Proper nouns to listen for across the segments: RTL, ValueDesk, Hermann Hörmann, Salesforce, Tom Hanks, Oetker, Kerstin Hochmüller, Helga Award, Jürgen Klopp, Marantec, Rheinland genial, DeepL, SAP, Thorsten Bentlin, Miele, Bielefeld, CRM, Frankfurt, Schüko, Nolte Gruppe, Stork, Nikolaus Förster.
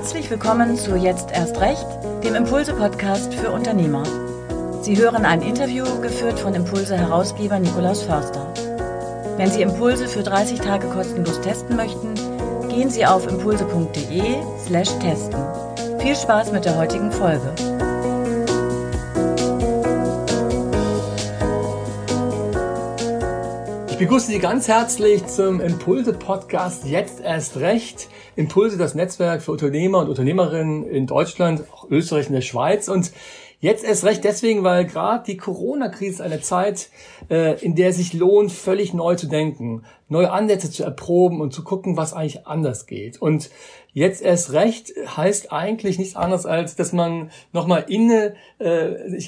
Herzlich willkommen zu Jetzt erst recht, dem Impulse-Podcast für Unternehmer. Sie hören ein Interview, geführt von Impulse-Herausgeber Nikolaus Förster. Wenn Sie Impulse für 30 Tage kostenlos testen möchten, gehen Sie auf impulse.de/testen. Viel Spaß mit der heutigen Folge. Ich begrüße Sie ganz herzlich zum Impulse-Podcast Jetzt erst recht. Impulse, das Netzwerk für Unternehmer und Unternehmerinnen in Deutschland, auch Österreich und der Schweiz. Und jetzt erst recht deswegen, weil gerade die Corona-Krise ist eine Zeit, in der es sich lohnt, völlig neu zu denken, neue Ansätze zu erproben und zu gucken, was eigentlich anders geht. Und jetzt erst recht heißt eigentlich nichts anderes, als dass man nochmal sich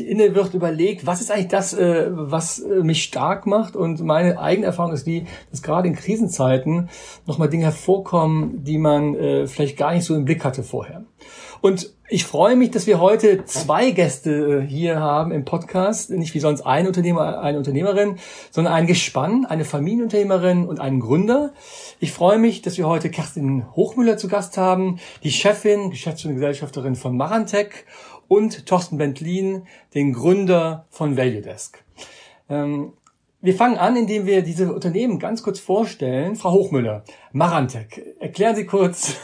inne wird, überlegt, was ist eigentlich das, was mich stark macht. Und meine eigene Erfahrung ist die, dass gerade in Krisenzeiten nochmal Dinge hervorkommen, die man vielleicht gar nicht so im Blick hatte vorher. Und ich freue mich, dass wir heute zwei Gäste hier haben im Podcast. Nicht wie sonst ein Unternehmer, eine Unternehmerin, sondern ein Gespann, eine Familienunternehmerin und einen Gründer. Ich freue mich, dass wir heute Kerstin Hochmüller zu Gast haben, die Chefin, Geschäftsführende Gesellschafterin von Marantec, und Thorsten Bentlin, den Gründer von ValueDesk. Wir fangen an, indem wir diese Unternehmen ganz kurz vorstellen. Frau Hochmüller, Marantec. Erklären Sie kurz,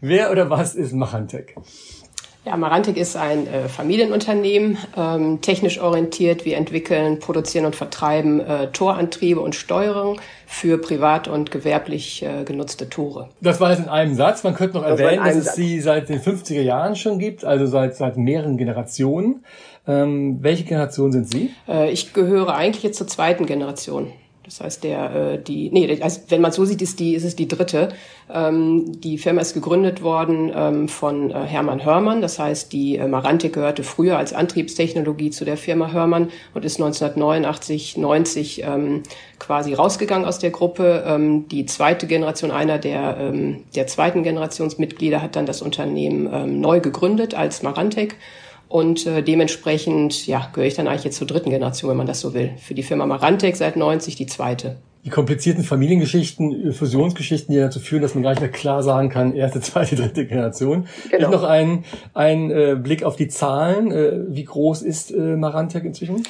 wer oder was ist Marantec? Ja, Marantec ist ein Familienunternehmen, technisch orientiert. Wir entwickeln, produzieren und vertreiben Torantriebe und Steuerung für privat und gewerblich genutzte Tore. Das war jetzt in einem Satz. Man könnte noch erwähnen, dass es sie seit den 50er Jahren schon gibt, also seit mehreren Generationen. Welche Generation sind Sie? Ich gehöre eigentlich jetzt zur zweiten Generation. Das heißt, wenn man so sieht, ist es die dritte. Die Firma ist gegründet worden von Hermann Hörmann. Das heißt, die Marantec gehörte früher als Antriebstechnologie zu der Firma Hörmann und ist 1989, 90 quasi rausgegangen aus der Gruppe. Die zweite Generation, einer der zweiten Generationsmitglieder, hat dann das Unternehmen neu gegründet als Marantec. Und dementsprechend gehöre ich dann eigentlich jetzt zur dritten Generation, wenn man das so will. Für die Firma Marantec seit 90 die zweite. Die komplizierten Familiengeschichten, Fusionsgeschichten, die dazu führen, dass man gar nicht mehr klar sagen kann, erste, zweite, dritte Generation. Genau. Noch ein Blick auf die Zahlen. Wie groß ist Marantec inzwischen?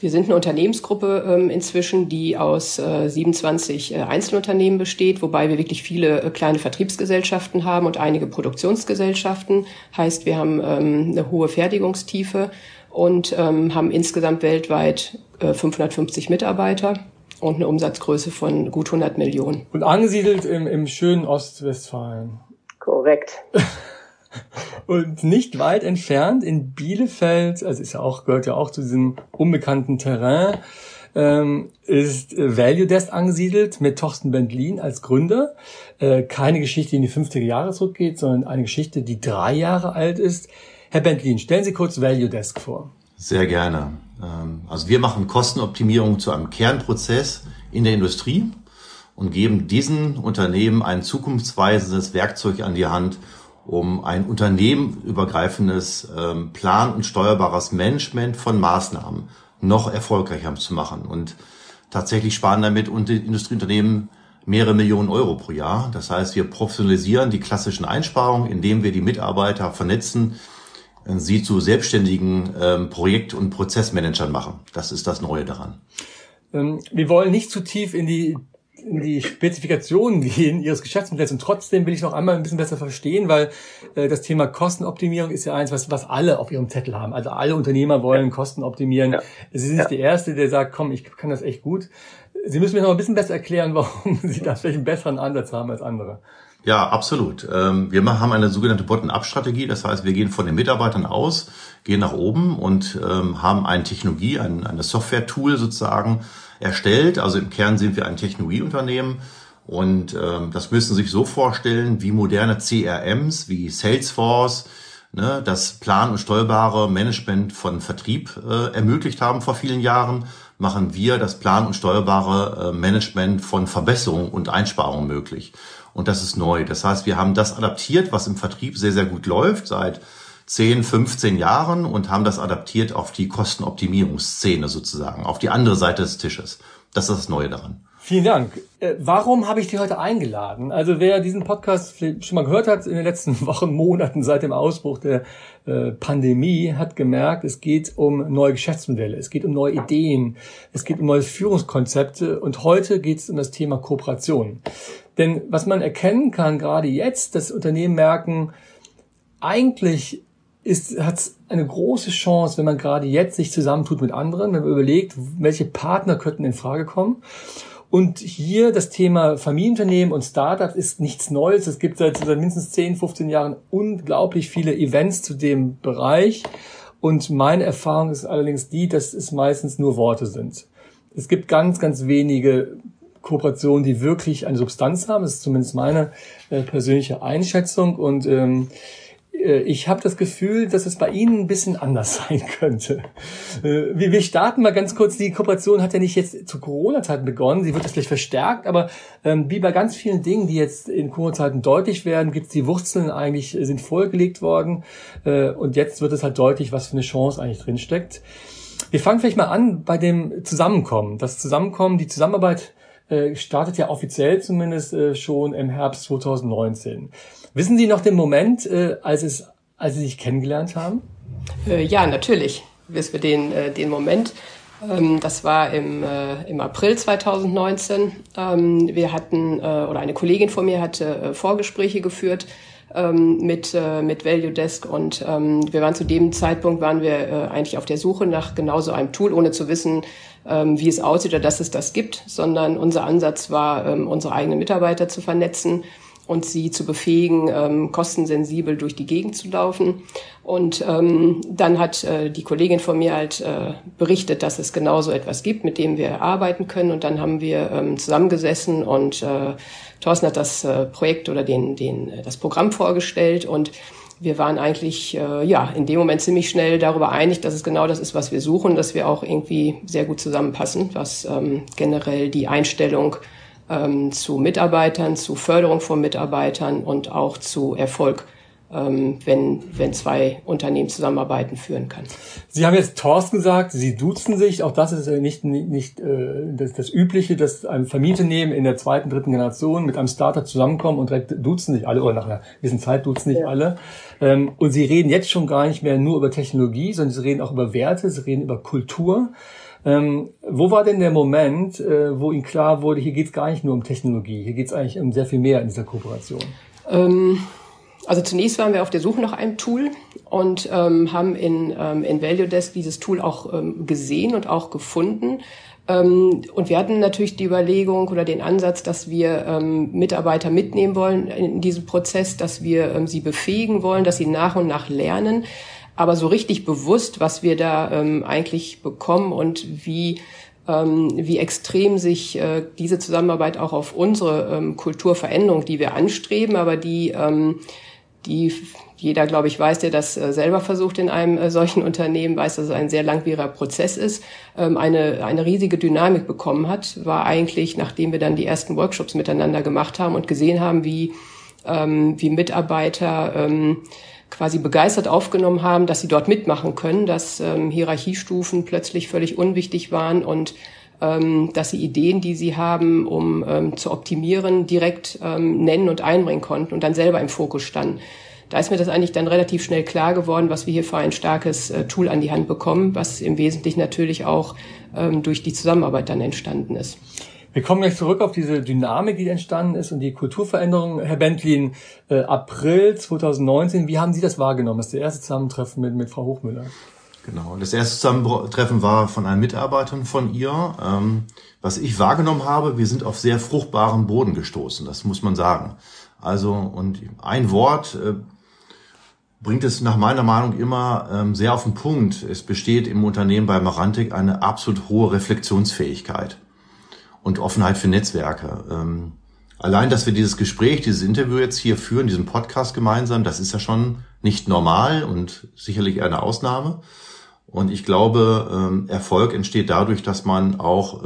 Wir sind eine Unternehmensgruppe inzwischen, die aus 27 Einzelunternehmen besteht, wobei wir wirklich viele kleine Vertriebsgesellschaften haben und einige Produktionsgesellschaften. Heißt, wir haben eine hohe Fertigungstiefe und haben insgesamt weltweit 550 Mitarbeiter und eine Umsatzgröße von gut 100 Millionen. Und angesiedelt im schönen Ostwestfalen. Korrekt. Und nicht weit entfernt in Bielefeld, also gehört ja auch zu diesem unbekannten Terrain, ist ValueDesk angesiedelt mit Thorsten Bentlin als Gründer. Keine Geschichte, die in die 50er Jahre zurückgeht, sondern eine Geschichte, die 3 Jahre alt ist. Herr Bentlin, stellen Sie kurz ValueDesk vor. Sehr gerne. Also wir machen Kostenoptimierung zu einem Kernprozess in der Industrie und geben diesen Unternehmen ein zukunftsweisendes Werkzeug an die Hand, um ein unternehmenübergreifendes plan- und steuerbares Management von Maßnahmen noch erfolgreicher zu machen. Und tatsächlich sparen damit Industrieunternehmen mehrere Millionen Euro pro Jahr. Das heißt, wir professionalisieren die klassischen Einsparungen, indem wir die Mitarbeiter vernetzen, sie zu selbstständigen Projekt- und Prozessmanagern machen. Das ist das Neue daran. Wir wollen nicht zu tief in die Spezifikationen gehen Ihres Geschäftsmodells, und trotzdem will ich noch einmal ein bisschen besser verstehen, weil das Thema Kostenoptimierung ist ja eins, was alle auf ihrem Zettel haben. Also alle Unternehmer wollen Kosten optimieren. Ja. Sie sind nicht der Erste, der sagt, komm, ich kann das echt gut. Sie müssen mir noch ein bisschen besser erklären, warum Sie da vielleicht einen besseren Ansatz haben als andere. Ja, absolut. Wir haben eine sogenannte Bottom-up-Strategie. Das heißt, wir gehen von den Mitarbeitern aus, gehen nach oben und haben eine Technologie, eine Software-Tool sozusagen erstellt. Also im Kern sind wir ein Technologieunternehmen. Und das müssen Sie sich so vorstellen wie moderne CRMs, wie Salesforce, ne, das plan- und steuerbare Management von Vertrieb ermöglicht haben vor vielen Jahren. Machen wir das plan- und steuerbare Management von Verbesserungen und Einsparungen möglich. Und das ist neu. Das heißt, wir haben das adaptiert, was im Vertrieb sehr, sehr gut läuft seit 10, 15 Jahren, und haben das adaptiert auf die Kostenoptimierungsszene sozusagen, auf die andere Seite des Tisches. Das ist das Neue daran. Vielen Dank. Warum habe ich dich heute eingeladen? Also wer diesen Podcast schon mal gehört hat in den letzten Wochen, Monaten seit dem Ausbruch der Pandemie, hat gemerkt, es geht um neue Geschäftsmodelle, es geht um neue Ideen, es geht um neue Führungskonzepte und heute geht es um das Thema Kooperation. Denn was man erkennen kann, gerade jetzt, dass Unternehmen merken, eigentlich hat es eine große Chance, wenn man gerade jetzt sich zusammentut mit anderen, wenn man überlegt, welche Partner könnten in Frage kommen. Und hier das Thema Familienunternehmen und Startups ist nichts Neues. Es gibt seit mindestens 10, 15 Jahren unglaublich viele Events zu dem Bereich. Und meine Erfahrung ist allerdings die, dass es meistens nur Worte sind. Es gibt ganz, ganz wenige Kooperationen, die wirklich eine Substanz haben. Das ist zumindest meine persönliche Einschätzung. Und ich habe das Gefühl, dass es bei Ihnen ein bisschen anders sein könnte. Wir starten mal ganz kurz. Die Kooperation hat ja nicht jetzt zu Corona-Zeiten begonnen. Sie wird jetzt vielleicht verstärkt. Aber wie bei ganz vielen Dingen, die jetzt in Corona-Zeiten deutlich werden, gibt es die Wurzeln eigentlich, sind vorgelegt worden. Und jetzt wird es halt deutlich, was für eine Chance eigentlich drinsteckt. Wir fangen vielleicht mal an bei dem Zusammenkommen. Das Zusammenkommen, die Zusammenarbeit startet ja offiziell zumindest schon im Herbst 2019. Wissen Sie noch den Moment, als Sie sich kennengelernt haben? Ja, natürlich wissen wir den Moment. Das war im April 2019. Wir hatten, oder eine Kollegin von mir hatte Vorgespräche geführt mit ValueDesk und wir waren zu dem Zeitpunkt, eigentlich auf der Suche nach genau so einem Tool, ohne zu wissen, wie es aussieht oder dass es das gibt, sondern unser Ansatz war, unsere eigenen Mitarbeiter zu vernetzen und sie zu befähigen, kostensensibel durch die Gegend zu laufen. Und dann hat die Kollegin von mir halt berichtet, dass es genau so etwas gibt, mit dem wir arbeiten können. Und dann haben wir zusammengesessen und Thorsten hat das Projekt oder das Programm vorgestellt und wir waren eigentlich in dem Moment ziemlich schnell darüber einig, dass es genau das ist, was wir suchen, dass wir auch irgendwie sehr gut zusammenpassen, was generell die Einstellung zu Mitarbeitern, zu Förderung von Mitarbeitern und auch zu Erfolg, wenn zwei Unternehmen zusammenarbeiten, führen kann. Sie haben jetzt Thorsten gesagt, Sie duzen sich. Auch das ist ja nicht das Übliche, dass ein Familienunternehmen in der zweiten, dritten Generation mit einem Startup zusammenkommen und direkt duzen sich alle oder nach einer gewissen Zeit duzen sich alle. Und Sie reden jetzt schon gar nicht mehr nur über Technologie, sondern Sie reden auch über Werte, Sie reden über Kultur. Wo war denn der Moment, wo Ihnen klar wurde, hier geht es gar nicht nur um Technologie, hier geht es eigentlich um sehr viel mehr in dieser Kooperation? Also zunächst waren wir auf der Suche nach einem Tool und haben in ValueDesk dieses Tool auch gesehen und auch gefunden. Und wir hatten natürlich die Überlegung oder den Ansatz, dass wir Mitarbeiter mitnehmen wollen in diesem Prozess, dass wir sie befähigen wollen, dass sie nach und nach lernen. Aber so richtig bewusst, was wir da eigentlich bekommen und wie extrem sich diese Zusammenarbeit auch auf unsere Kulturveränderung, die wir anstreben, aber die jeder, glaube ich, weiß, der das selber versucht in einem solchen Unternehmen, weiß, dass es ein sehr langwieriger Prozess ist, eine riesige Dynamik bekommen hat, war eigentlich, nachdem wir dann die ersten Workshops miteinander gemacht haben und gesehen haben, wie Mitarbeiter quasi begeistert aufgenommen haben, dass sie dort mitmachen können, dass Hierarchiestufen plötzlich völlig unwichtig waren und dass sie Ideen, die sie haben, um zu optimieren, direkt nennen und einbringen konnten und dann selber im Fokus standen. Da ist mir das eigentlich dann relativ schnell klar geworden, was wir hier für ein starkes Tool an die Hand bekommen, was im Wesentlichen natürlich auch durch die Zusammenarbeit dann entstanden ist. Wir kommen gleich zurück auf diese Dynamik, die entstanden ist und die Kulturveränderung. Herr Bentlin, April 2019, wie haben Sie das wahrgenommen? Das ist das erste Zusammentreffen mit Frau Hochmüller. Genau, das erste Zusammentreffen war von einem Mitarbeiter von ihr. Was ich wahrgenommen habe, wir sind auf sehr fruchtbaren Boden gestoßen, das muss man sagen. Also, und ein Wort bringt es nach meiner Meinung immer sehr auf den Punkt. Es besteht im Unternehmen bei Marantec eine absolut hohe Reflexionsfähigkeit und Offenheit für Netzwerke. Allein, dass wir dieses Gespräch, dieses Interview jetzt hier führen, diesen Podcast gemeinsam, das ist ja schon nicht normal und sicherlich eine Ausnahme. Und ich glaube, Erfolg entsteht dadurch, dass man auch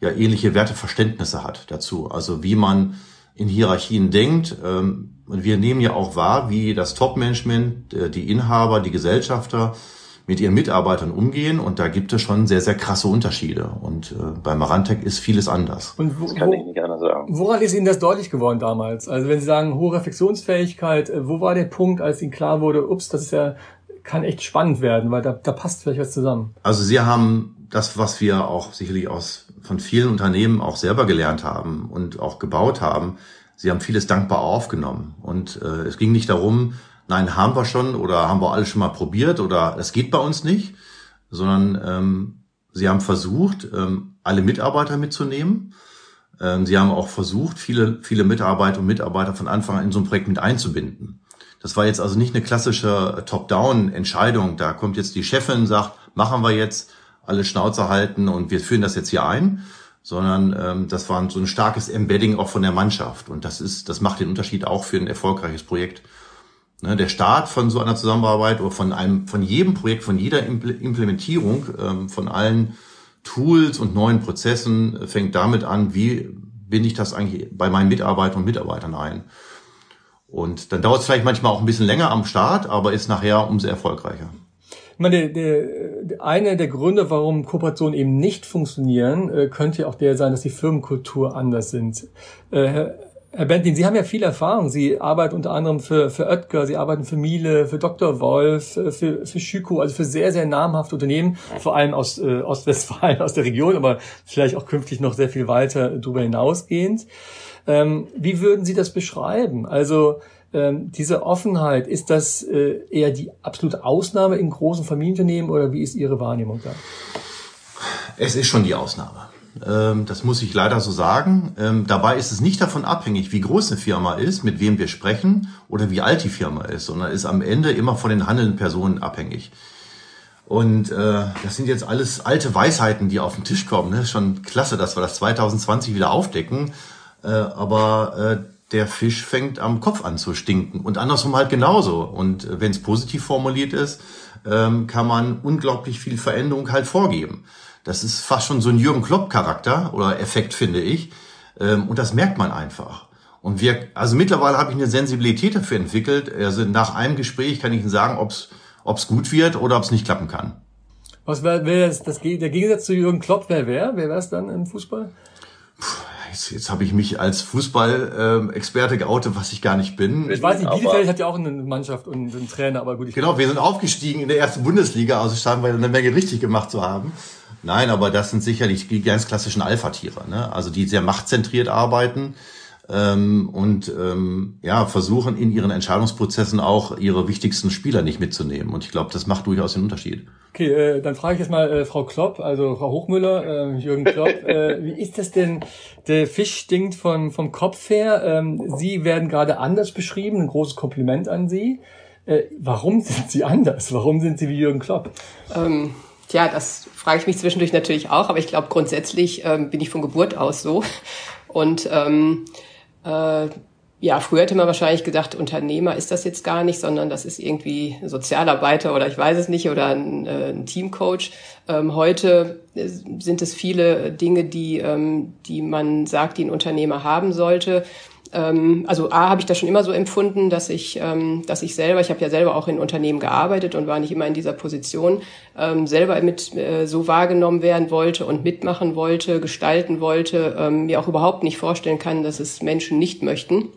ähnliche Werteverständnisse hat dazu. Also wie man in Hierarchien denkt. Und wir nehmen ja auch wahr, wie das Top-Management, die Inhaber, die Gesellschafter mit ihren Mitarbeitern umgehen, und da gibt es schon sehr, sehr krasse Unterschiede. Und bei Marantec ist vieles anders. Und das kann ich nicht anders sagen. Woran ist Ihnen das deutlich geworden damals? Also wenn Sie sagen, hohe Reflexionsfähigkeit, wo war der Punkt, als Ihnen klar wurde, ups, das ist ja, kann echt spannend werden, weil da passt vielleicht was zusammen? Also Sie haben das, was wir auch sicherlich von vielen Unternehmen auch selber gelernt haben und auch gebaut haben, Sie haben vieles dankbar aufgenommen. Und es ging nicht darum, nein, haben wir schon oder haben wir alles schon mal probiert oder es geht bei uns nicht, sondern sie haben versucht, alle Mitarbeiter mitzunehmen. Sie haben auch versucht, viele Mitarbeiter und Mitarbeiter von Anfang an in so ein Projekt mit einzubinden. Das war jetzt also nicht eine klassische Top-Down-Entscheidung. Da kommt jetzt die Chefin und sagt, machen wir jetzt, alle Schnauze halten und wir führen das jetzt hier ein. Sondern das war so ein starkes Embedding auch von der Mannschaft. Und das macht den Unterschied auch für ein erfolgreiches Projekt. Ne, der Start von so einer Zusammenarbeit oder von jedem Projekt, von jeder Implementierung, von allen Tools und neuen Prozessen fängt damit an, wie binde ich das eigentlich bei meinen Mitarbeitern und Mitarbeitern ein. Und dann dauert es vielleicht manchmal auch ein bisschen länger am Start, aber ist nachher umso erfolgreicher. Ich meine, einer der Gründe, warum Kooperationen eben nicht funktionieren, könnte ja auch der sein, dass die Firmenkultur anders sind. Herr Bentlin, Sie haben ja viel Erfahrung. Sie arbeiten unter anderem für Oetker, Sie arbeiten für Miele, für Dr. Wolf, für Schüko, also für sehr, sehr namhafte Unternehmen, vor allem aus Ostwestfalen, aus der Region, aber vielleicht auch künftig noch sehr viel weiter darüber hinausgehend. Wie würden Sie das beschreiben? Also diese Offenheit, ist das eher die absolute Ausnahme in großen Familienunternehmen oder wie ist Ihre Wahrnehmung da? Es ist schon die Ausnahme. Das muss ich leider so sagen. Dabei ist es nicht davon abhängig, wie groß eine Firma ist, mit wem wir sprechen oder wie alt die Firma ist, sondern ist am Ende immer von den handelnden Personen abhängig. Und das sind jetzt alles alte Weisheiten, die auf den Tisch kommen. Ne? Schon klasse, dass wir das 2020 wieder aufdecken. Aber der Fisch fängt am Kopf an zu stinken und andersrum halt genauso. Und wenn es positiv formuliert ist, kann man unglaublich viel Veränderung halt vorgeben. Das ist fast schon so ein Jürgen Klopp Charakter oder Effekt, finde ich. Und das merkt man einfach. Und also mittlerweile habe ich eine Sensibilität dafür entwickelt. Also nach einem Gespräch kann ich Ihnen sagen, ob's gut wird oder ob's nicht klappen kann. Was wäre das der Gegensatz zu Jürgen Klopp? Wer wäre es dann im Fußball? Jetzt habe ich mich als Fußball-Experte geoutet, was ich gar nicht bin. Ich weiß nicht, Bielefeld hat ja auch eine Mannschaft und einen Trainer, aber gut. Genau, wir sind aufgestiegen in der ersten Bundesliga, also scheinen wir eine Menge richtig gemacht zu haben. Nein, aber das sind sicherlich die ganz klassischen Alpha-Tiere, ne? Also die sehr machtzentriert arbeiten versuchen in ihren Entscheidungsprozessen auch ihre wichtigsten Spieler nicht mitzunehmen. Und ich glaube, das macht durchaus den Unterschied. Okay, dann frage ich jetzt mal Frau Klopp, also Frau Hochmüller, Jürgen Klopp. Wie ist das denn? Der Fisch stinkt vom Kopf her. Sie werden gerade anders beschrieben, ein großes Kompliment an Sie. Warum sind Sie anders? Warum sind Sie wie Jürgen Klopp? Tja, das frage ich mich zwischendurch natürlich auch, aber ich glaube, grundsätzlich bin ich von Geburt aus so. Und früher hätte man wahrscheinlich gedacht, Unternehmer ist das jetzt gar nicht, sondern das ist irgendwie ein Sozialarbeiter oder ich weiß es nicht oder ein Teamcoach. Heute sind es viele Dinge, die man sagt, die ein Unternehmer haben sollte. Also A, habe ich das schon immer so empfunden, dass ich habe ja selber auch in Unternehmen gearbeitet und war nicht immer in dieser Position, selber mit so wahrgenommen werden wollte und mitmachen wollte, gestalten wollte, mir auch überhaupt nicht vorstellen kann, dass es Menschen nicht möchten.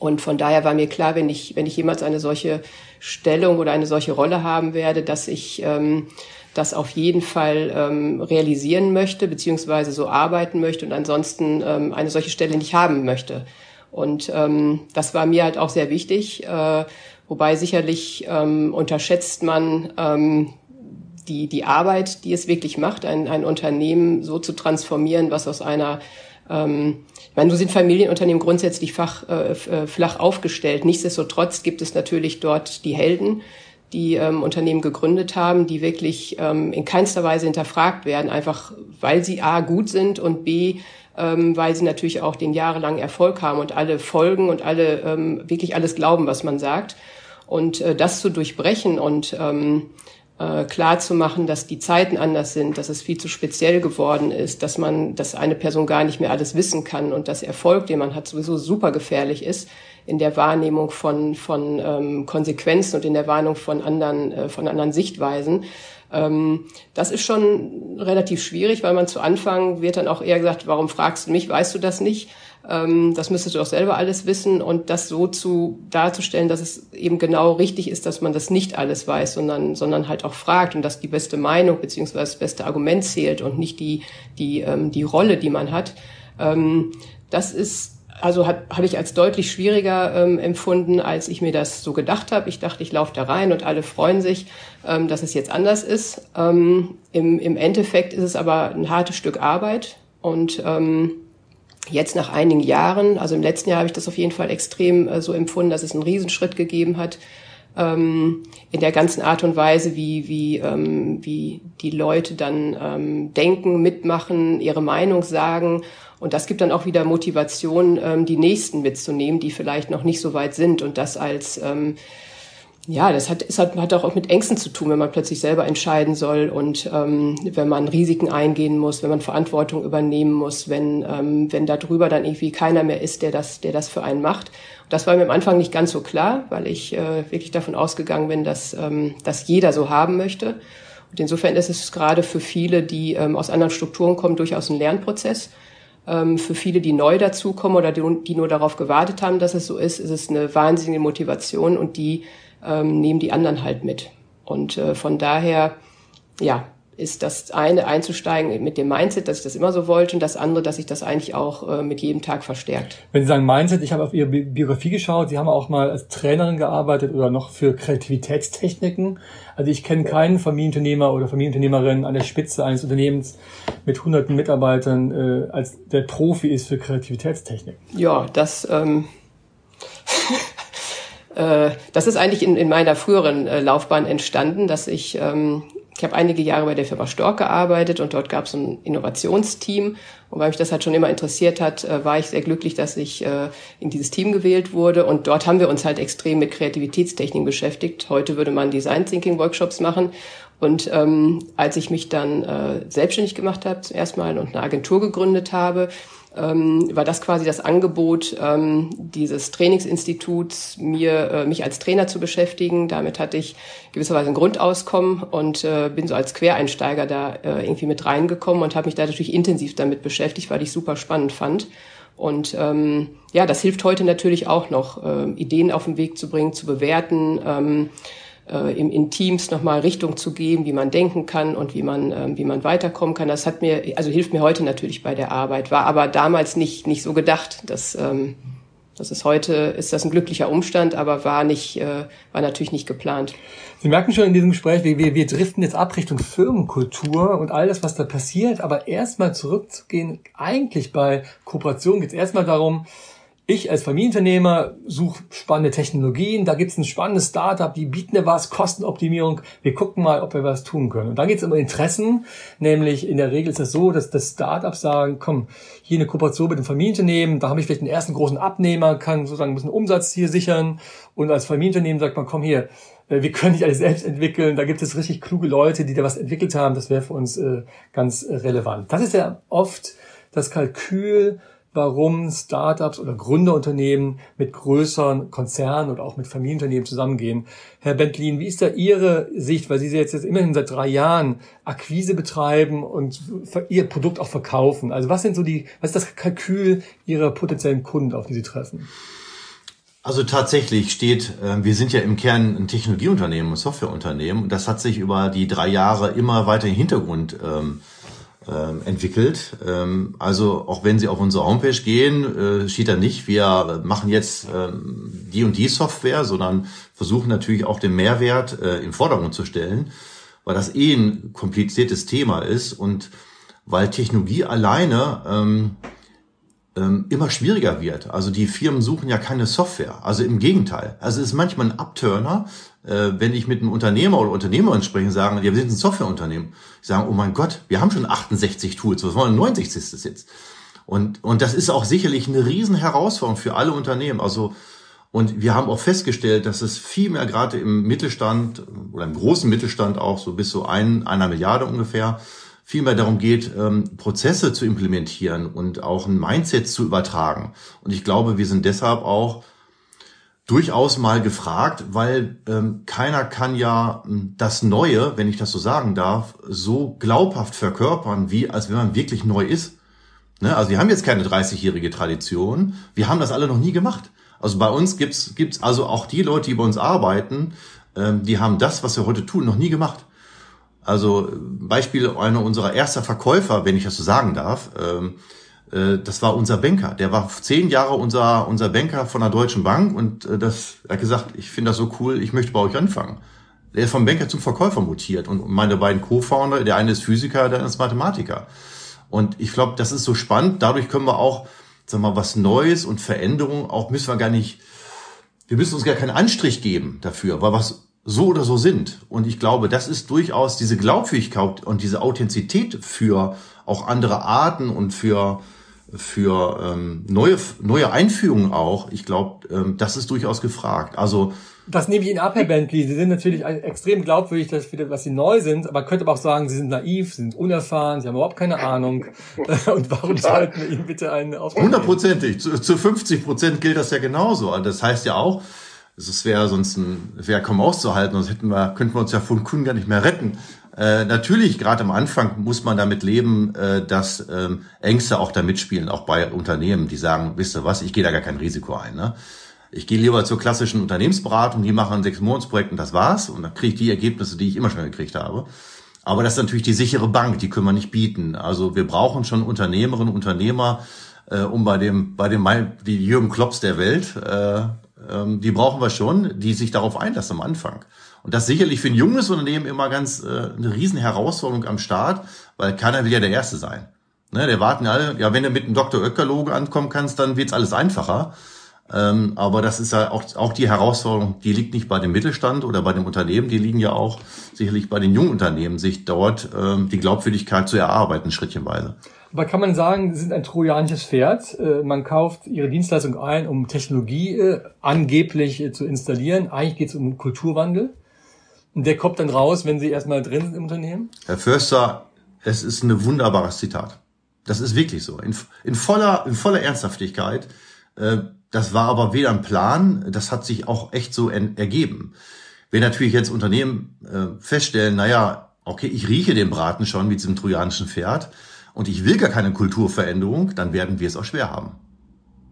Und von daher war mir klar, wenn ich jemals eine solche Stellung oder eine solche Rolle haben werde, dass ich das auf jeden Fall realisieren möchte, beziehungsweise so arbeiten möchte und ansonsten eine solche Stelle nicht haben möchte. Und das war mir halt auch sehr wichtig, wobei sicherlich unterschätzt man die Arbeit, die es wirklich macht, ein Unternehmen so zu transformieren, was aus einer ich meine, nun sind Familienunternehmen grundsätzlich flach aufgestellt. Nichtsdestotrotz gibt es natürlich dort die Helden, die Unternehmen gegründet haben, die wirklich in keinster Weise hinterfragt werden, einfach weil sie A, gut sind und B, weil sie natürlich auch den jahrelangen Erfolg haben und alle folgen und alle wirklich alles glauben, was man sagt. Und das zu durchbrechen und klar zu machen, dass die Zeiten anders sind, dass es viel zu speziell geworden ist, dass eine Person gar nicht mehr alles wissen kann und dass Erfolg, den man hat, sowieso super gefährlich ist, in der Wahrnehmung von Konsequenzen und in der Wahrnehmung von anderen Sichtweisen. Das ist schon relativ schwierig, weil man zu Anfang wird dann auch eher gesagt, warum fragst du mich, weißt du das nicht? Das müsstest du doch selber alles wissen, und das so darzustellen, dass es eben genau richtig ist, dass man das nicht alles weiß, sondern halt auch fragt und dass die beste Meinung bzw. das beste Argument zählt und nicht die Rolle, die man hat. Das ist, also habe ich als deutlich schwieriger empfunden, als ich mir das so gedacht habe. Ich dachte, ich laufe da rein und alle freuen sich, dass es jetzt anders ist. Im Endeffekt ist es aber ein hartes Stück Arbeit, und jetzt nach einigen Jahren, also im letzten Jahr habe ich das auf jeden Fall extrem so empfunden, dass es einen Riesenschritt gegeben hat in der ganzen Art und Weise, wie die Leute dann denken, mitmachen, ihre Meinung sagen. Und das gibt dann auch wieder Motivation, die Nächsten mitzunehmen, die vielleicht noch nicht so weit sind. Und das als, das hat auch mit Ängsten zu tun, wenn man plötzlich selber entscheiden soll und wenn man Risiken eingehen muss, wenn man Verantwortung übernehmen muss, wenn da drüber dann irgendwie keiner mehr ist, der das für einen macht. Und das war mir am Anfang nicht ganz so klar, weil ich wirklich davon ausgegangen bin, dass jeder so haben möchte. Und insofern ist es gerade für viele, die aus anderen Strukturen kommen, durchaus ein Lernprozess. Für viele, die neu dazukommen oder die nur darauf gewartet haben, dass es so ist, ist es eine wahnsinnige Motivation, und die nehmen die anderen halt mit. Und von daher, ja, ist das eine, einzusteigen mit dem Mindset, dass ich das immer so wollte, und das andere, dass ich das eigentlich auch mit jedem Tag verstärkt. Wenn Sie sagen Mindset, ich habe auf Ihre Biografie geschaut, Sie haben auch mal als Trainerin gearbeitet oder noch für Kreativitätstechniken. Also ich kenne keinen Familienunternehmer oder Familienunternehmerin an der Spitze eines Unternehmens mit hunderten Mitarbeitern, als der Profi ist für Kreativitätstechniken. Ja, das... das ist eigentlich in meiner früheren Laufbahn entstanden, dass ich habe einige Jahre bei der Firma Stork gearbeitet, und dort gab es ein Innovationsteam, und weil mich das halt schon immer interessiert hat, war ich sehr glücklich, dass ich in dieses Team gewählt wurde, und dort haben wir uns halt extrem mit Kreativitätstechniken beschäftigt. Heute würde man Design Thinking Workshops machen, und als ich mich dann selbstständig gemacht habe zum ersten Mal und eine Agentur gegründet habe, war das quasi das Angebot dieses Trainingsinstituts, mich als Trainer zu beschäftigen. Damit hatte ich gewisserweise ein Grundauskommen und bin so als Quereinsteiger da irgendwie mit reingekommen und habe mich da natürlich intensiv damit beschäftigt, weil ich super spannend fand. Und das hilft heute natürlich auch noch, Ideen auf den Weg zu bringen, zu bewerten, in Teams nochmal Richtung zu geben, wie man denken kann und wie man weiterkommen kann. Das hilft mir heute natürlich bei der Arbeit, war aber damals nicht so gedacht. Das ist heute, ist das ein glücklicher Umstand, aber war natürlich nicht geplant. Sie merken schon in diesem Gespräch, wir driften jetzt ab Richtung Firmenkultur und all das, was da passiert, aber erstmal zurückzugehen, eigentlich bei Kooperation geht es erstmal darum, ich als Familienunternehmer suche spannende Technologien, da gibt's ein spannendes Startup, die bieten mir was, Kostenoptimierung, wir gucken mal, ob wir was tun können. Und dann geht's um Interessen, nämlich in der Regel ist das so, dass das Startup sagen, komm, hier eine Kooperation mit dem Familienunternehmen, da habe ich vielleicht einen ersten großen Abnehmer, kann sozusagen ein bisschen Umsatz hier sichern, und als Familienunternehmen sagt man, komm hier, wir können nicht alles selbst entwickeln, da gibt es richtig kluge Leute, die da was entwickelt haben, das wäre für uns ganz relevant. Das ist ja oft das Kalkül, warum Startups oder Gründerunternehmen mit größeren Konzernen oder auch mit Familienunternehmen zusammengehen. Herr Bentlin, wie ist da Ihre Sicht, weil Sie jetzt immerhin seit 3 Jahren Akquise betreiben und Ihr Produkt auch verkaufen? Also was ist das Kalkül Ihrer potenziellen Kunden, auf die Sie treffen? Also tatsächlich steht, wir sind ja im Kern ein Technologieunternehmen, ein Softwareunternehmen, und das hat sich über die 3 Jahre immer weiter im Hintergrund entwickelt. Also auch wenn Sie auf unsere Homepage gehen, steht da nicht, wir machen jetzt die und die Software, sondern versuchen natürlich auch den Mehrwert im Vordergrund zu stellen, weil das ein kompliziertes Thema ist und weil Technologie alleine immer schwieriger wird. Also die Firmen suchen ja keine Software, also im Gegenteil. Also es ist manchmal ein Abturner, wenn ich mit einem Unternehmer oder Unternehmerin spreche und sage, ja, wir sind ein Softwareunternehmen. Die sagen, oh mein Gott, wir haben schon 68 Tools, was wollen 90 ist das jetzt? Und das ist auch sicherlich eine riesen Herausforderung für alle Unternehmen. Also, und wir haben auch festgestellt, dass es viel mehr gerade im Mittelstand oder im großen Mittelstand auch so bis so einer Milliarde ungefähr, vielmehr darum geht, Prozesse zu implementieren und auch ein Mindset zu übertragen. Und ich glaube, wir sind deshalb auch durchaus mal gefragt, weil keiner kann ja das Neue, wenn ich das so sagen darf, so glaubhaft verkörpern, wie als wenn man wirklich neu ist. Ne? Also wir haben jetzt keine 30-jährige Tradition, wir haben das alle noch nie gemacht. Also bei uns gibt's also auch die Leute, die bei uns arbeiten, die haben das, was wir heute tun, noch nie gemacht. Also Beispiel einer unserer ersten Verkäufer, wenn ich das so sagen darf, das war unser Banker. Der war 10 Jahre unser Banker von der Deutschen Bank und er hat gesagt, ich finde das so cool, ich möchte bei euch anfangen. Der ist vom Banker zum Verkäufer mutiert und meine beiden Co-Founder, der eine ist Physiker, der andere ist Mathematiker. Und ich glaube, das ist so spannend. Dadurch können wir auch, sagen wir mal, was Neues und Veränderung auch wir müssen uns gar keinen Anstrich geben dafür, weil was so oder so sind. Und ich glaube, das ist durchaus diese Glaubwürdigkeit und diese Authentizität für auch andere Arten und für neue Einführungen auch. Ich glaube, das ist durchaus gefragt. Also das nehme ich Ihnen ab, Herr Bentlin. Sie sind natürlich extrem glaubwürdig, dass Sie neu sind, aber könnte aber auch sagen, Sie sind naiv, Sie sind unerfahren, Sie haben überhaupt keine Ahnung. Und warum sollten wir Ihnen bitte einen Auftrag geben? 100%, zu 50% gilt das ja genauso. Das heißt ja auch, es wäre sonst kaum auszuhalten, sonst könnten wir uns ja von Kunden gar nicht mehr retten. Natürlich, gerade am Anfang muss man damit leben, dass Ängste auch da mitspielen, auch bei Unternehmen, die sagen, wisst ihr was, ich gehe da gar kein Risiko ein. Ne? Ich gehe lieber zur klassischen Unternehmensberatung, die machen ein 6-Monats-Projekt und das war's. Und dann kriege ich die Ergebnisse, die ich immer schon gekriegt habe. Aber das ist natürlich die sichere Bank, die können wir nicht bieten. Also wir brauchen schon Unternehmerinnen und Unternehmer, um die Jürgen Klopps der Welt, die brauchen wir schon, die sich darauf einlassen am Anfang. Und das sicherlich für ein junges Unternehmen immer eine riesen Herausforderung am Start, weil keiner will ja der Erste sein. Ne, der warten alle, ja, wenn du mit einem Dr. Oetker-Logo ankommen kannst, dann wird's alles einfacher. Aber das ist ja auch die Herausforderung, die liegt nicht bei dem Mittelstand oder bei dem Unternehmen, die liegen ja auch sicherlich bei den jungen Unternehmen, sich dort die Glaubwürdigkeit zu erarbeiten, schrittchenweise. Aber kann man sagen, Sie sind ein trojanisches Pferd? Man kauft Ihre Dienstleistung ein, um Technologie angeblich zu installieren. Eigentlich geht es um Kulturwandel. Und der kommt dann raus, wenn Sie erstmal drin sind im Unternehmen? Herr Förster, es ist ein wunderbares Zitat. Das ist wirklich so. In voller Ernsthaftigkeit. Das war aber weder ein Plan, das hat sich auch echt so ergeben. Wenn natürlich jetzt Unternehmen feststellen, naja, okay, ich rieche den Braten schon mit diesem trojanischen Pferd, und ich will gar keine Kulturveränderung, dann werden wir es auch schwer haben.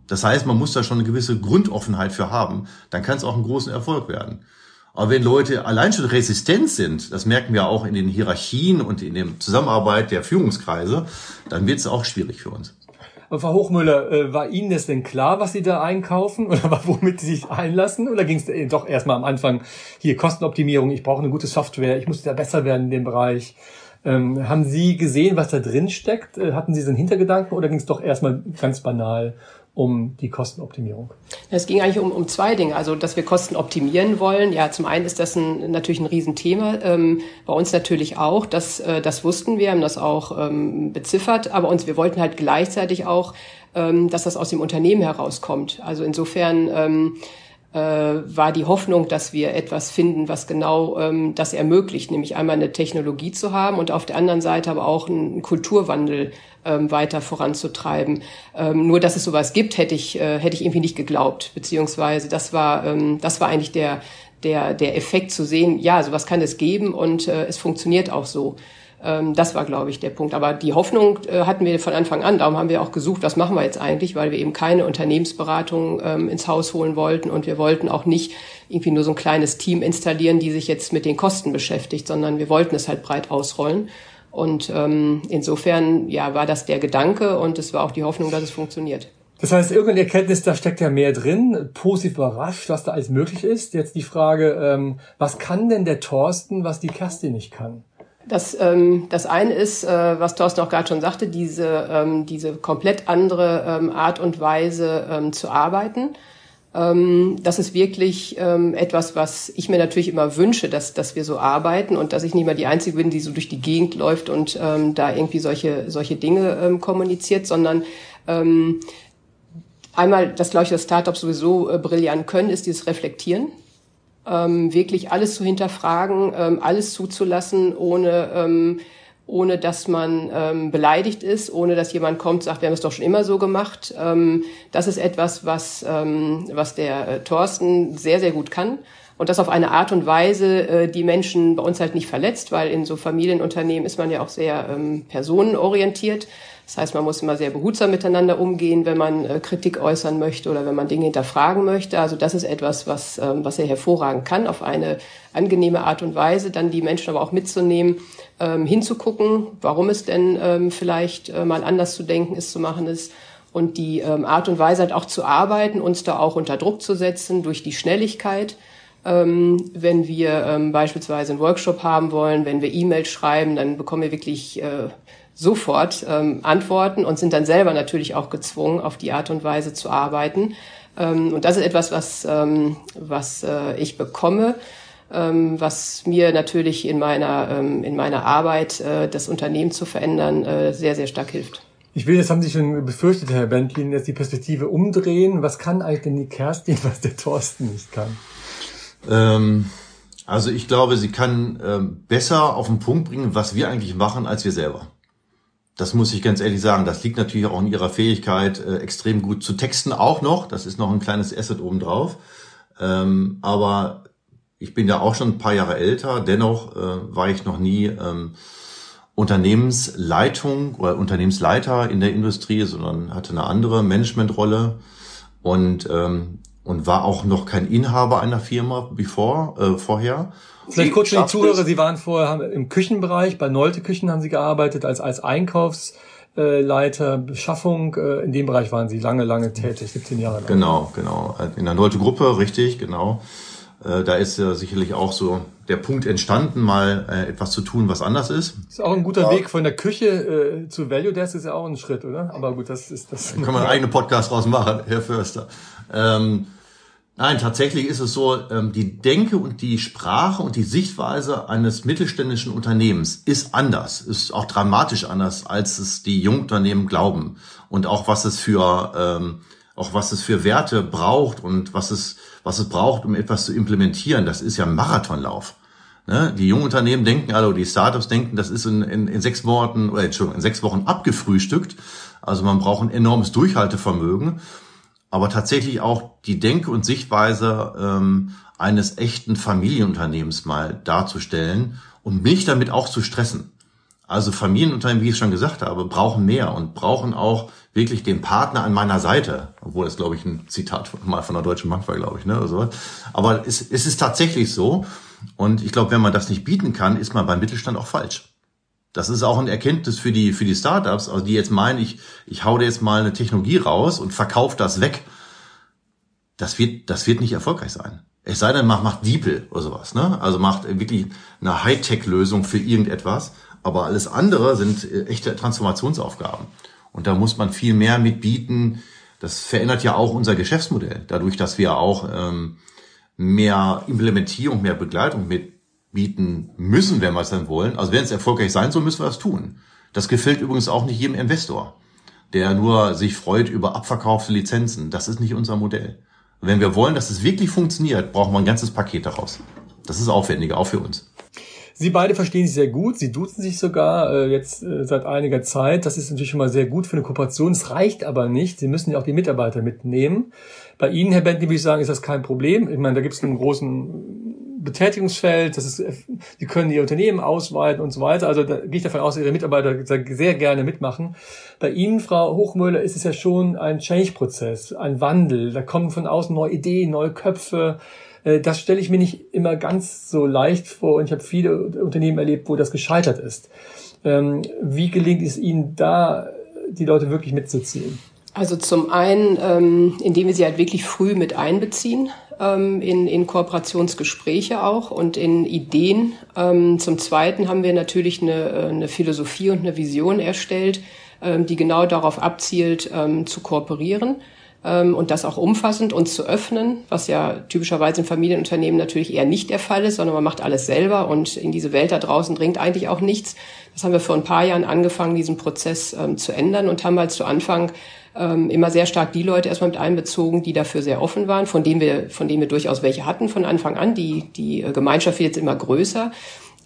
Das heißt, man muss da schon eine gewisse Grundoffenheit für haben, dann kann es auch einen großen Erfolg werden. Aber wenn Leute allein schon resistent sind, das merken wir auch in den Hierarchien und in der Zusammenarbeit der Führungskreise, dann wird es auch schwierig für uns. Aber Frau Hochmüller, war Ihnen das denn klar, was Sie da einkaufen oder womit Sie sich einlassen? Oder ging es doch erstmal am Anfang, hier Kostenoptimierung, ich brauche eine gute Software, ich muss da besser werden in dem Bereich? Haben Sie gesehen, was da drin steckt? Hatten Sie so einen Hintergedanken oder ging es doch erstmal ganz banal um die Kostenoptimierung? Es ging eigentlich um zwei Dinge. Also, dass wir Kosten optimieren wollen. Ja, zum einen ist das natürlich ein Riesenthema. Bei uns natürlich auch. Das wussten wir, haben das auch beziffert. Aber wir wollten halt gleichzeitig auch, dass das aus dem Unternehmen herauskommt. Also insofern war die Hoffnung, dass wir etwas finden, was genau das ermöglicht, nämlich einmal eine Technologie zu haben und auf der anderen Seite aber auch einen Kulturwandel weiter voranzutreiben. Nur, dass es sowas gibt, hätte ich irgendwie nicht geglaubt, beziehungsweise das war eigentlich der Effekt zu sehen, ja, sowas kann es geben und es funktioniert auch so. Das war, glaube ich, der Punkt. Aber die Hoffnung hatten wir von Anfang an. Darum haben wir auch gesucht, was machen wir jetzt eigentlich, weil wir eben keine Unternehmensberatung ins Haus holen wollten. Und wir wollten auch nicht irgendwie nur so ein kleines Team installieren, die sich jetzt mit den Kosten beschäftigt, sondern wir wollten es halt breit ausrollen. Und insofern ja, war das der Gedanke und es war auch die Hoffnung, dass es funktioniert. Das heißt, irgendeine Erkenntnis, da steckt ja mehr drin, positiv überrascht, was da alles möglich ist. Jetzt die Frage, was kann denn der Thorsten, was die Kerstin nicht kann? Das eine ist, was Thorsten auch gerade schon sagte, diese komplett andere Art und Weise zu arbeiten. Das ist wirklich etwas, was ich mir natürlich immer wünsche, dass wir so arbeiten und dass ich nicht mal die Einzige bin, die so durch die Gegend läuft und da irgendwie solche Dinge kommuniziert, sondern einmal, das glaube ich, dass Startups sowieso brillant können, ist dieses Reflektieren. Wirklich alles zu hinterfragen, alles zuzulassen, ohne ohne dass man beleidigt ist, ohne dass jemand kommt und sagt, wir haben es doch schon immer so gemacht. Das ist etwas, was der Thorsten sehr, sehr gut kann. Und das auf eine Art und Weise, die Menschen bei uns halt nicht verletzt, weil in so Familienunternehmen ist man ja auch sehr personenorientiert. Das heißt, man muss immer sehr behutsam miteinander umgehen, wenn man Kritik äußern möchte oder wenn man Dinge hinterfragen möchte. Also das ist etwas, was er hervorragend kann, auf eine angenehme Art und Weise, dann die Menschen aber auch mitzunehmen, hinzugucken, warum es denn vielleicht mal anders zu denken ist, zu machen ist. Und die Art und Weise halt auch zu arbeiten, uns da auch unter Druck zu setzen durch die Schnelligkeit. Wenn wir beispielsweise einen Workshop haben wollen, wenn wir E-Mails schreiben, dann bekommen wir wirklich sofort Antworten und sind dann selber natürlich auch gezwungen, auf die Art und Weise zu arbeiten. Und das ist etwas, was ich bekomme, was mir natürlich in meiner Arbeit, das Unternehmen zu verändern, sehr, sehr stark hilft. Ich will, das haben Sie schon befürchtet, Herr Bentlin, jetzt die Perspektive umdrehen. Was kann eigentlich denn die Kerstin, was der Thorsten nicht kann? Also ich glaube, sie kann besser auf den Punkt bringen, was wir eigentlich machen, als wir selber. Das muss ich ganz ehrlich sagen. Das liegt natürlich auch in ihrer Fähigkeit, extrem gut zu texten auch noch. Das ist noch ein kleines Asset obendrauf. Aber ich bin ja auch schon ein paar Jahre älter. Dennoch war ich noch nie Unternehmensleitung oder Unternehmensleiter in der Industrie, sondern hatte eine andere Managementrolle und war auch noch kein Inhaber einer Firma vorher. Vielleicht kurz für die Zuhörer, Sie waren vorher im Küchenbereich, bei Nolte Küchen haben Sie gearbeitet, als Einkaufsleiter, Beschaffung, in dem Bereich waren Sie lange tätig, 17 Jahre lang. Genau, in der Nolte Gruppe, richtig, genau. Da ist ja sicherlich auch so der Punkt entstanden, mal etwas zu tun, was anders ist. Ist auch ein guter Weg von der Küche zu ValueDesk, ist ja auch ein Schritt, oder? Aber gut, das ist das. Da kann man einen eigenen Podcast draus machen, Herr Förster. Nein, tatsächlich ist es so, die Denke und die Sprache und die Sichtweise eines mittelständischen Unternehmens ist anders, ist auch dramatisch anders, als es die Jungunternehmen glauben. Und auch was es für Werte braucht und was es braucht, um etwas zu implementieren, das ist ja ein Marathonlauf. Ne? Die jungen Unternehmen denken, also die Startups denken, das ist in 6 Wochen abgefrühstückt. Also man braucht ein enormes Durchhaltevermögen, aber tatsächlich auch die Denke und Sichtweise eines echten Familienunternehmens mal darzustellen und mich damit auch zu stressen. Also Familienunternehmen, wie ich schon gesagt habe, brauchen mehr und brauchen auch wirklich den Partner an meiner Seite. Obwohl das, glaube ich, ein Zitat von der Deutschen Bank war, glaube ich, ne, oder sowas. Aber es ist tatsächlich so. Und ich glaube, wenn man das nicht bieten kann, ist man beim Mittelstand auch falsch. Das ist auch ein Erkenntnis für die Startups, also die jetzt meinen, ich hau dir jetzt mal eine Technologie raus und verkaufe das weg. Das wird nicht erfolgreich sein. Es sei denn, macht DeepL oder sowas, ne? Also macht wirklich eine Hightech-Lösung für irgendetwas. Aber alles andere sind echte Transformationsaufgaben. Und da muss man viel mehr mitbieten. Das verändert ja auch unser Geschäftsmodell. Dadurch, dass wir auch mehr Implementierung, mehr Begleitung mitbieten müssen, wenn wir es dann wollen. Also wenn es erfolgreich sein soll, müssen wir das tun. Das gefällt übrigens auch nicht jedem Investor, der nur sich freut über abverkaufte Lizenzen. Das ist nicht unser Modell. Und wenn wir wollen, dass es wirklich funktioniert, brauchen wir ein ganzes Paket daraus. Das ist aufwendiger, auch für uns. Sie beide verstehen sich sehr gut, Sie duzen sich sogar jetzt seit einiger Zeit. Das ist natürlich schon mal sehr gut für eine Kooperation. Es reicht aber nicht. Sie müssen ja auch die Mitarbeiter mitnehmen. Bei Ihnen, Herr Bentlin, würde ich sagen, ist das kein Problem. Ich meine, da gibt es einen großen Betätigungsfeld. Das ist, Sie können Ihr Unternehmen ausweiten und so weiter. Also da gehe ich davon aus, dass Ihre Mitarbeiter sehr gerne mitmachen. Bei Ihnen, Frau Hochmüller, ist es ja schon ein Change-Prozess, ein Wandel. Da kommen von außen neue Ideen, neue Köpfe. Das stelle ich mir nicht immer ganz so leicht vor und ich habe viele Unternehmen erlebt, wo das gescheitert ist. Wie gelingt es Ihnen da, die Leute wirklich mitzuziehen? Also zum einen, indem wir sie halt wirklich früh mit einbeziehen, in Kooperationsgespräche auch und in Ideen. Zum Zweiten haben wir natürlich eine Philosophie und eine Vision erstellt, die genau darauf abzielt, zu kooperieren. Und das auch umfassend uns zu öffnen, was ja typischerweise in Familienunternehmen natürlich eher nicht der Fall ist, sondern man macht alles selber und in diese Welt da draußen dringt eigentlich auch nichts. Das haben wir vor ein paar Jahren angefangen, diesen Prozess zu ändern und haben halt zu Anfang immer sehr stark die Leute erstmal mit einbezogen, die dafür sehr offen waren, von denen wir durchaus welche hatten von Anfang an. Die Gemeinschaft wird jetzt immer größer.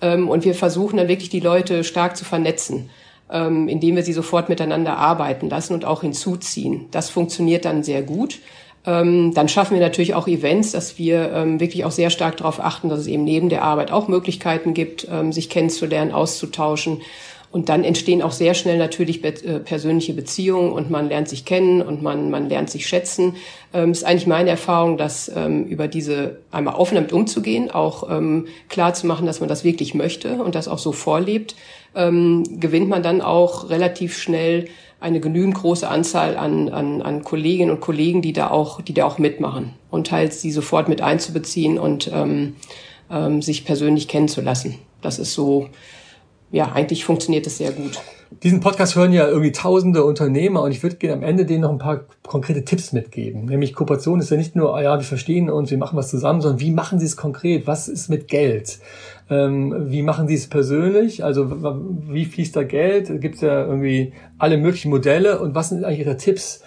Und wir versuchen dann wirklich die Leute stark zu vernetzen, indem wir sie sofort miteinander arbeiten lassen und auch hinzuziehen. Das funktioniert dann sehr gut. Dann schaffen wir natürlich auch Events, dass wir wirklich auch sehr stark darauf achten, dass es eben neben der Arbeit auch Möglichkeiten gibt, sich kennenzulernen, auszutauschen. Und dann entstehen auch sehr schnell natürlich persönliche Beziehungen und man lernt sich kennen und man lernt sich schätzen. Ist eigentlich meine Erfahrung, dass über diese einmal offen damit umzugehen, auch klar zu machen, dass man das wirklich möchte und das auch so vorlebt, gewinnt man dann auch relativ schnell eine genügend große Anzahl an Kolleginnen und Kollegen, die da auch mitmachen und halt sie sofort mit einzubeziehen und sich persönlich kennenzulassen. Das ist so, ja, eigentlich funktioniert das sehr gut. Diesen Podcast hören ja irgendwie tausende Unternehmer und ich würde gerne am Ende denen noch ein paar konkrete Tipps mitgeben. Nämlich Kooperation ist ja nicht nur, wir verstehen uns, wir machen was zusammen, sondern wie machen Sie es konkret? Was ist mit Geld? Wie machen Sie es persönlich? Also wie fließt da Geld? Gibt es ja irgendwie alle möglichen Modelle und was sind eigentlich Ihre Tipps,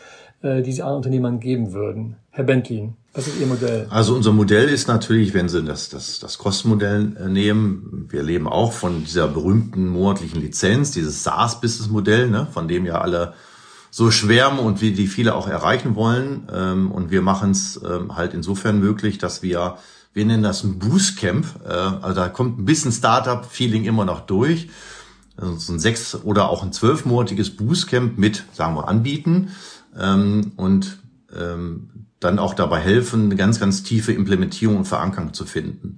die Sie anderen Unternehmern geben würden? Herr Bentlin, was ist Ihr Modell? Also unser Modell ist natürlich, wenn Sie das Kostenmodell nehmen, wir leben auch von dieser berühmten monatlichen Lizenz, dieses SaaS-Business-Modell, ne, von dem ja alle so schwärmen und wie die viele auch erreichen wollen. Und wir machen es halt insofern möglich, dass wir nennen das ein Bootcamp, also da kommt ein bisschen Startup-Feeling immer noch durch. Also ein 6- oder auch ein 12-monatiges Bootcamp mit, sagen wir, anbieten und dann auch dabei helfen, eine ganz, ganz tiefe Implementierung und Verankerung zu finden.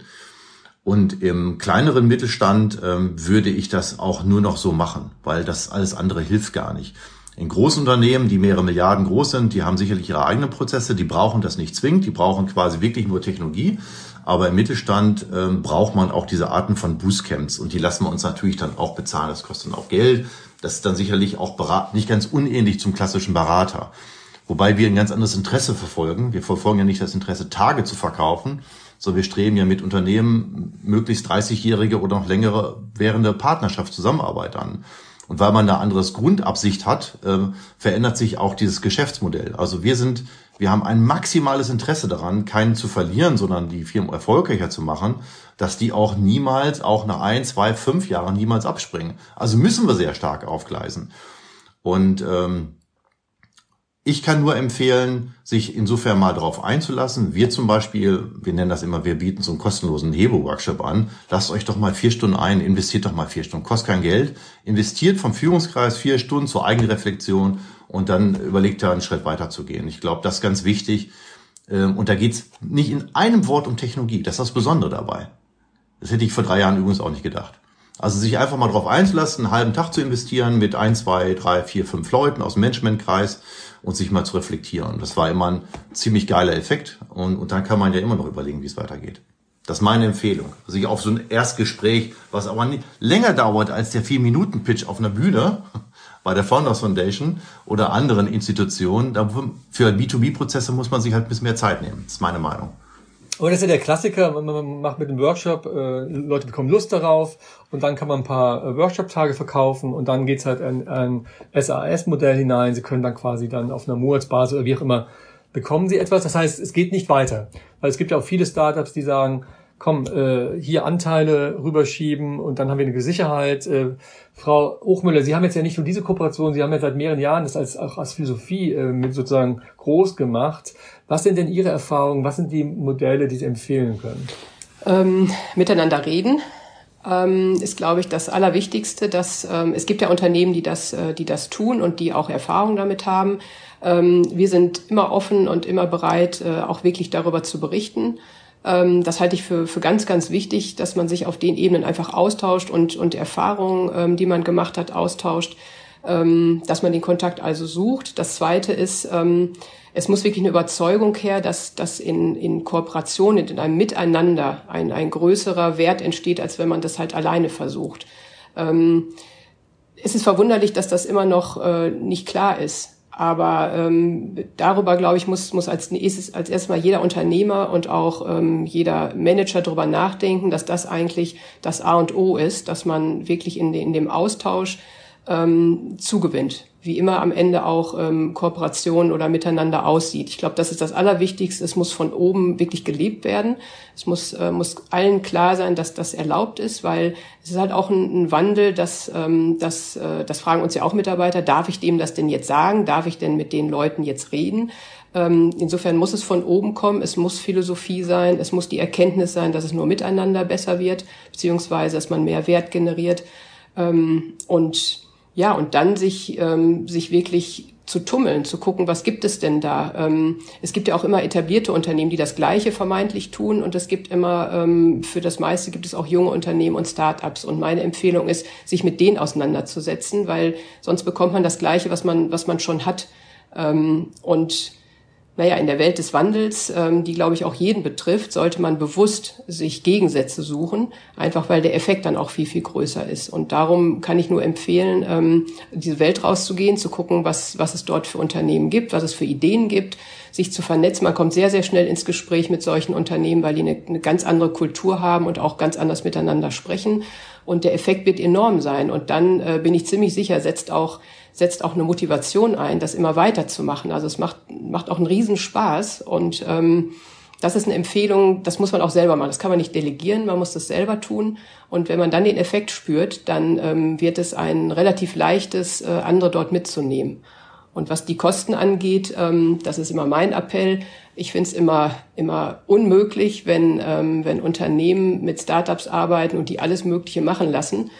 Und im kleineren Mittelstand würde ich das auch nur noch so machen, weil das alles andere hilft gar nicht. In großen Unternehmen, die mehrere Milliarden groß sind, die haben sicherlich ihre eigenen Prozesse, die brauchen das nicht zwingend, die brauchen quasi wirklich nur Technologie. Aber im Mittelstand braucht man auch diese Arten von Bootcamps und die lassen wir uns natürlich dann auch bezahlen, das kostet dann auch Geld. Das ist dann sicherlich auch nicht ganz unähnlich zum klassischen Berater. Wobei wir ein ganz anderes Interesse verfolgen. Wir verfolgen ja nicht das Interesse, Tage zu verkaufen, sondern wir streben ja mit Unternehmen möglichst 30-jährige oder noch längere währende Partnerschaft, Zusammenarbeit an. Und weil man eine andere Grundabsicht hat, verändert sich auch dieses Geschäftsmodell. Also wir haben ein maximales Interesse daran, keinen zu verlieren, sondern die Firmen erfolgreicher zu machen, dass die auch niemals, auch nach 1, 2, 5 Jahren niemals abspringen. Also müssen wir sehr stark aufgleisen. Und ich kann nur empfehlen, sich insofern mal darauf einzulassen. Wir zum Beispiel, wir nennen das immer, wir bieten so einen kostenlosen Hebo-Workshop an. Lasst euch doch mal 4 Stunden ein, investiert doch mal 4 Stunden, kostet kein Geld. Investiert vom Führungskreis 4 Stunden zur Eigenreflexion und dann überlegt da einen Schritt weiter zu gehen. Ich glaube, das ist ganz wichtig. Und da geht's nicht in einem Wort um Technologie. Das ist das Besondere dabei. Das hätte ich vor 3 Jahren übrigens auch nicht gedacht. Also sich einfach mal darauf einzulassen, einen halben Tag zu investieren mit 1, 2, 3, 4, 5 Leuten aus dem Managementkreis und sich mal zu reflektieren. Das war immer ein ziemlich geiler Effekt und dann kann man ja immer noch überlegen, wie es weitergeht. Das ist meine Empfehlung. Sich auf so ein Erstgespräch, was aber nicht länger dauert als der 4-Minuten-Pitch auf einer Bühne bei der Founders Foundation oder anderen Institutionen, für B2B-Prozesse muss man sich halt ein bisschen mehr Zeit nehmen. Das ist meine Meinung. Aber das ist ja der Klassiker, man macht mit einem Workshop, Leute bekommen Lust darauf und dann kann man ein paar Workshop-Tage verkaufen und dann geht's halt in ein SaaS-Modell hinein. Sie können dann quasi dann auf einer Monatsbasis oder wie auch immer, bekommen Sie etwas. Das heißt, es geht nicht weiter, weil es gibt ja auch viele Startups, die sagen, komm, hier Anteile rüberschieben und dann haben wir eine Sicherheit. Frau Hochmüller, Sie haben jetzt ja nicht nur diese Kooperation, Sie haben ja seit mehreren Jahren das als Philosophie mit sozusagen groß gemacht. Was sind denn Ihre Erfahrungen, was sind die Modelle, die Sie empfehlen können? Miteinander reden ist, glaube ich, das Allerwichtigste. Dass, es gibt ja Unternehmen, die das tun und die auch Erfahrung damit haben. Wir sind immer offen und immer bereit, auch wirklich darüber zu berichten. Das halte ich für ganz, ganz wichtig, dass man sich auf den Ebenen einfach austauscht und Erfahrungen, die man gemacht hat, austauscht, dass man den Kontakt also sucht. Das Zweite ist, es muss wirklich eine Überzeugung her, dass in Kooperation, in einem Miteinander ein größerer Wert entsteht, als wenn man das halt alleine versucht. Es ist verwunderlich, dass das immer noch nicht klar ist. Aber darüber, glaube ich, muss als erstmal jeder Unternehmer und auch jeder Manager darüber nachdenken, dass das eigentlich das A und O ist, dass man wirklich in dem Austausch zugewinnt. Wie immer am Ende auch Kooperation oder Miteinander aussieht. Ich glaube, das ist das Allerwichtigste. Es muss von oben wirklich gelebt werden. Es muss allen klar sein, dass das erlaubt ist, weil es ist halt auch ein Wandel, das fragen uns ja auch Mitarbeiter, darf ich dem das denn jetzt sagen? Darf ich denn mit den Leuten jetzt reden? Insofern muss es von oben kommen, es muss Philosophie sein, es muss die Erkenntnis sein, dass es nur miteinander besser wird, beziehungsweise dass man mehr Wert generiert. Und dann sich wirklich zu tummeln, zu gucken, was gibt es denn da? Es gibt ja auch immer etablierte Unternehmen, die das Gleiche vermeintlich tun, und es gibt immer, für das meiste gibt es auch junge Unternehmen und Start-ups. Und meine Empfehlung ist, sich mit denen auseinanderzusetzen, weil sonst bekommt man das Gleiche, was man schon hat. In der Welt des Wandels, die, glaube ich, auch jeden betrifft, sollte man bewusst sich Gegensätze suchen, einfach weil der Effekt dann auch viel, viel größer ist. Und darum kann ich nur empfehlen, diese Welt rauszugehen, zu gucken, was es dort für Unternehmen gibt, was es für Ideen gibt, sich zu vernetzen. Man kommt sehr, sehr schnell ins Gespräch mit solchen Unternehmen, weil die eine ganz andere Kultur haben und auch ganz anders miteinander sprechen. Und der Effekt wird enorm sein. Und dann bin ich ziemlich sicher, setzt auch eine Motivation ein, das immer weiterzumachen. Also es macht auch einen Riesenspaß, und das ist eine Empfehlung, das muss man auch selber machen. Das kann man nicht delegieren, man muss das selber tun. Und wenn man dann den Effekt spürt, dann wird es ein relativ leichtes, andere dort mitzunehmen. Und was die Kosten angeht, das ist immer mein Appell. Ich finde es immer unmöglich, wenn Unternehmen mit Startups arbeiten und die alles Mögliche machen lassen,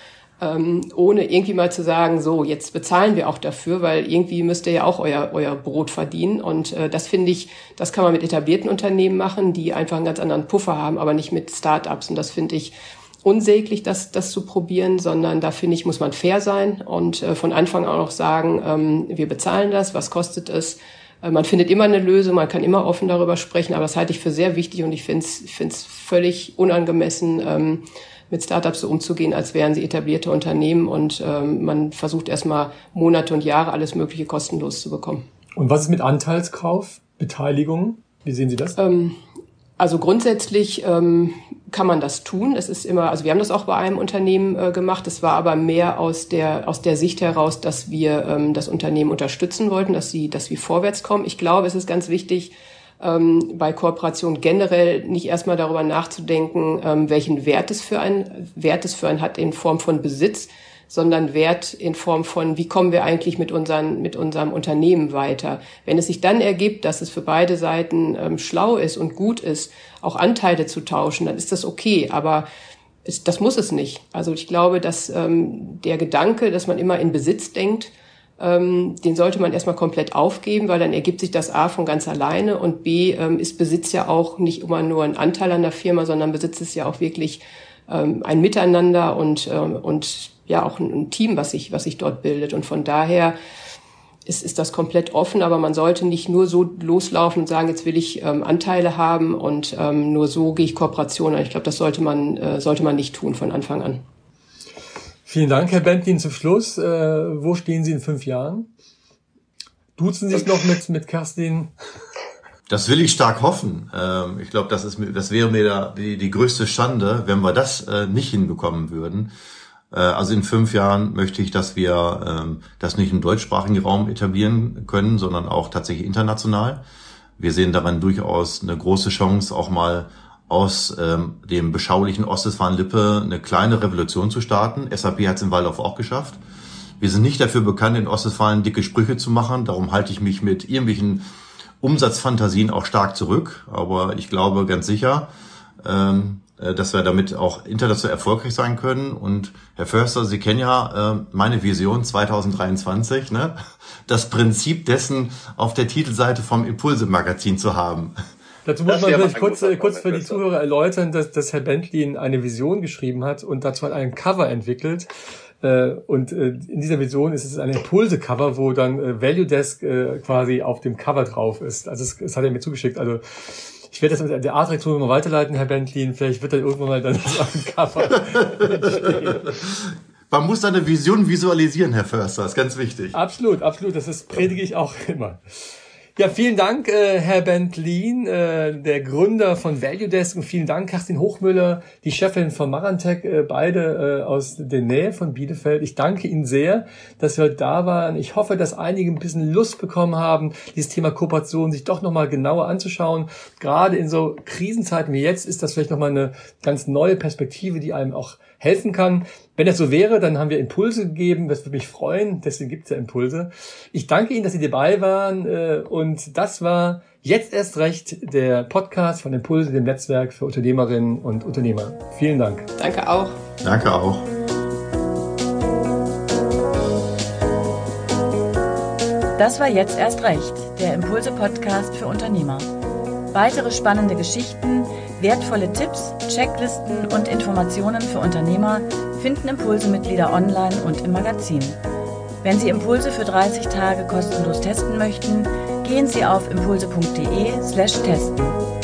ohne irgendwie mal zu sagen, so, jetzt bezahlen wir auch dafür, weil irgendwie müsst ihr ja auch euer Brot verdienen. Und das finde ich, das kann man mit etablierten Unternehmen machen, die einfach einen ganz anderen Puffer haben, aber nicht mit Startups. Und das finde ich unsäglich, das zu probieren, sondern da, finde ich, muss man fair sein und von Anfang an auch sagen, wir bezahlen das, was kostet es? Man findet immer eine Lösung, man kann immer offen darüber sprechen, aber das halte ich für sehr wichtig, und ich finde es völlig unangemessen, mit Startups so umzugehen, als wären sie etablierte Unternehmen, und man versucht erstmal Monate und Jahre alles Mögliche kostenlos zu bekommen. Und was ist mit Anteilskauf, Beteiligung? Wie sehen Sie das? Also grundsätzlich kann man das tun. Es ist immer, also wir haben das auch bei einem Unternehmen gemacht. Das war aber mehr aus der Sicht heraus, dass wir das Unternehmen unterstützen wollten, dass wir vorwärts kommen. Ich glaube, es ist ganz wichtig, bei Kooperation generell nicht erstmal darüber nachzudenken, welchen Wert es für einen hat in Form von Besitz, sondern Wert in Form von, wie kommen wir eigentlich mit unserem Unternehmen weiter. Wenn es sich dann ergibt, dass es für beide Seiten schlau ist und gut ist, auch Anteile zu tauschen, dann ist das okay, aber das muss es nicht. Also ich glaube, dass der Gedanke, dass man immer in Besitz denkt, den sollte man erstmal komplett aufgeben, weil dann ergibt sich das A von ganz alleine, und B ist Besitz ja auch nicht immer nur ein Anteil an der Firma, sondern Besitz ist ja auch wirklich ein Miteinander und ja auch ein Team, was sich dort bildet. Und von daher ist das komplett offen, aber man sollte nicht nur so loslaufen und sagen, jetzt will ich Anteile haben und nur so gehe ich Kooperation an. Ich glaube, das sollte man nicht tun von Anfang an. Vielen Dank, Herr Bentlin. Zum Schluss, wo stehen Sie in 5 Jahren? Duzen Sie sich noch mit Kerstin? Das will ich stark hoffen. Ich glaube, das wäre mir die größte Schande, wenn wir das nicht hinbekommen würden. Also in 5 Jahren möchte ich, dass wir das nicht im deutschsprachigen Raum etablieren können, sondern auch tatsächlich international. Wir sehen darin durchaus eine große Chance, auch mal aus dem beschaulichen Ostwestfalen-Lippe eine kleine Revolution zu starten. SAP hat es in Waldorf auch geschafft. Wir sind nicht dafür bekannt, in Ostwestfalen dicke Sprüche zu machen. Darum halte ich mich mit irgendwelchen Umsatzfantasien auch stark zurück. Aber ich glaube ganz sicher, dass wir damit auch international erfolgreich sein können. Und Herr Förster, Sie kennen ja meine Vision 2023, ne? Das Prinzip dessen auf der Titelseite vom Impulse-Magazin zu haben. Dazu muss man vielleicht kurz für die Zuhörer erläutern, dass Herr Bentlin eine Vision geschrieben hat und dazu hat ein Cover entwickelt. Und in dieser Vision ist es ein Impulse-Cover, wo dann ValueDesk quasi auf dem Cover drauf ist. Also das hat er mir zugeschickt. Also ich werde das mit der Art-Direktion mal weiterleiten, Herr Bentlin. Vielleicht wird dann irgendwann mal dann so ein Cover. Man muss seine Vision visualisieren, Herr Förster. Das ist ganz wichtig. Absolut, absolut. Das predige ich auch immer. Ja, vielen Dank, Herr Bentlin, der Gründer von ValueDesk, und vielen Dank, Kerstin Hochmüller, die Chefin von Marantec, beide aus der Nähe von Bielefeld. Ich danke Ihnen sehr, dass wir heute da waren. Ich hoffe, dass einige ein bisschen Lust bekommen haben, dieses Thema Kooperation sich doch nochmal genauer anzuschauen. Gerade in so Krisenzeiten wie jetzt ist das vielleicht nochmal eine ganz neue Perspektive, die einem auch helfen kann. Wenn das so wäre, dann haben wir Impulse gegeben. Das würde mich freuen. Deswegen gibt es ja Impulse. Ich danke Ihnen, dass Sie dabei waren. Und das war jetzt erst recht der Podcast von Impulse, dem Netzwerk für Unternehmerinnen und Unternehmer. Vielen Dank. Danke auch. Danke auch. Das war jetzt erst recht, der Impulse-Podcast für Unternehmer. Weitere spannende Geschichten, wertvolle Tipps, Checklisten und Informationen für Unternehmer finden Impulse-Mitglieder online und im Magazin. Wenn Sie Impulse für 30 Tage kostenlos testen möchten, gehen Sie auf impulse.de/testen.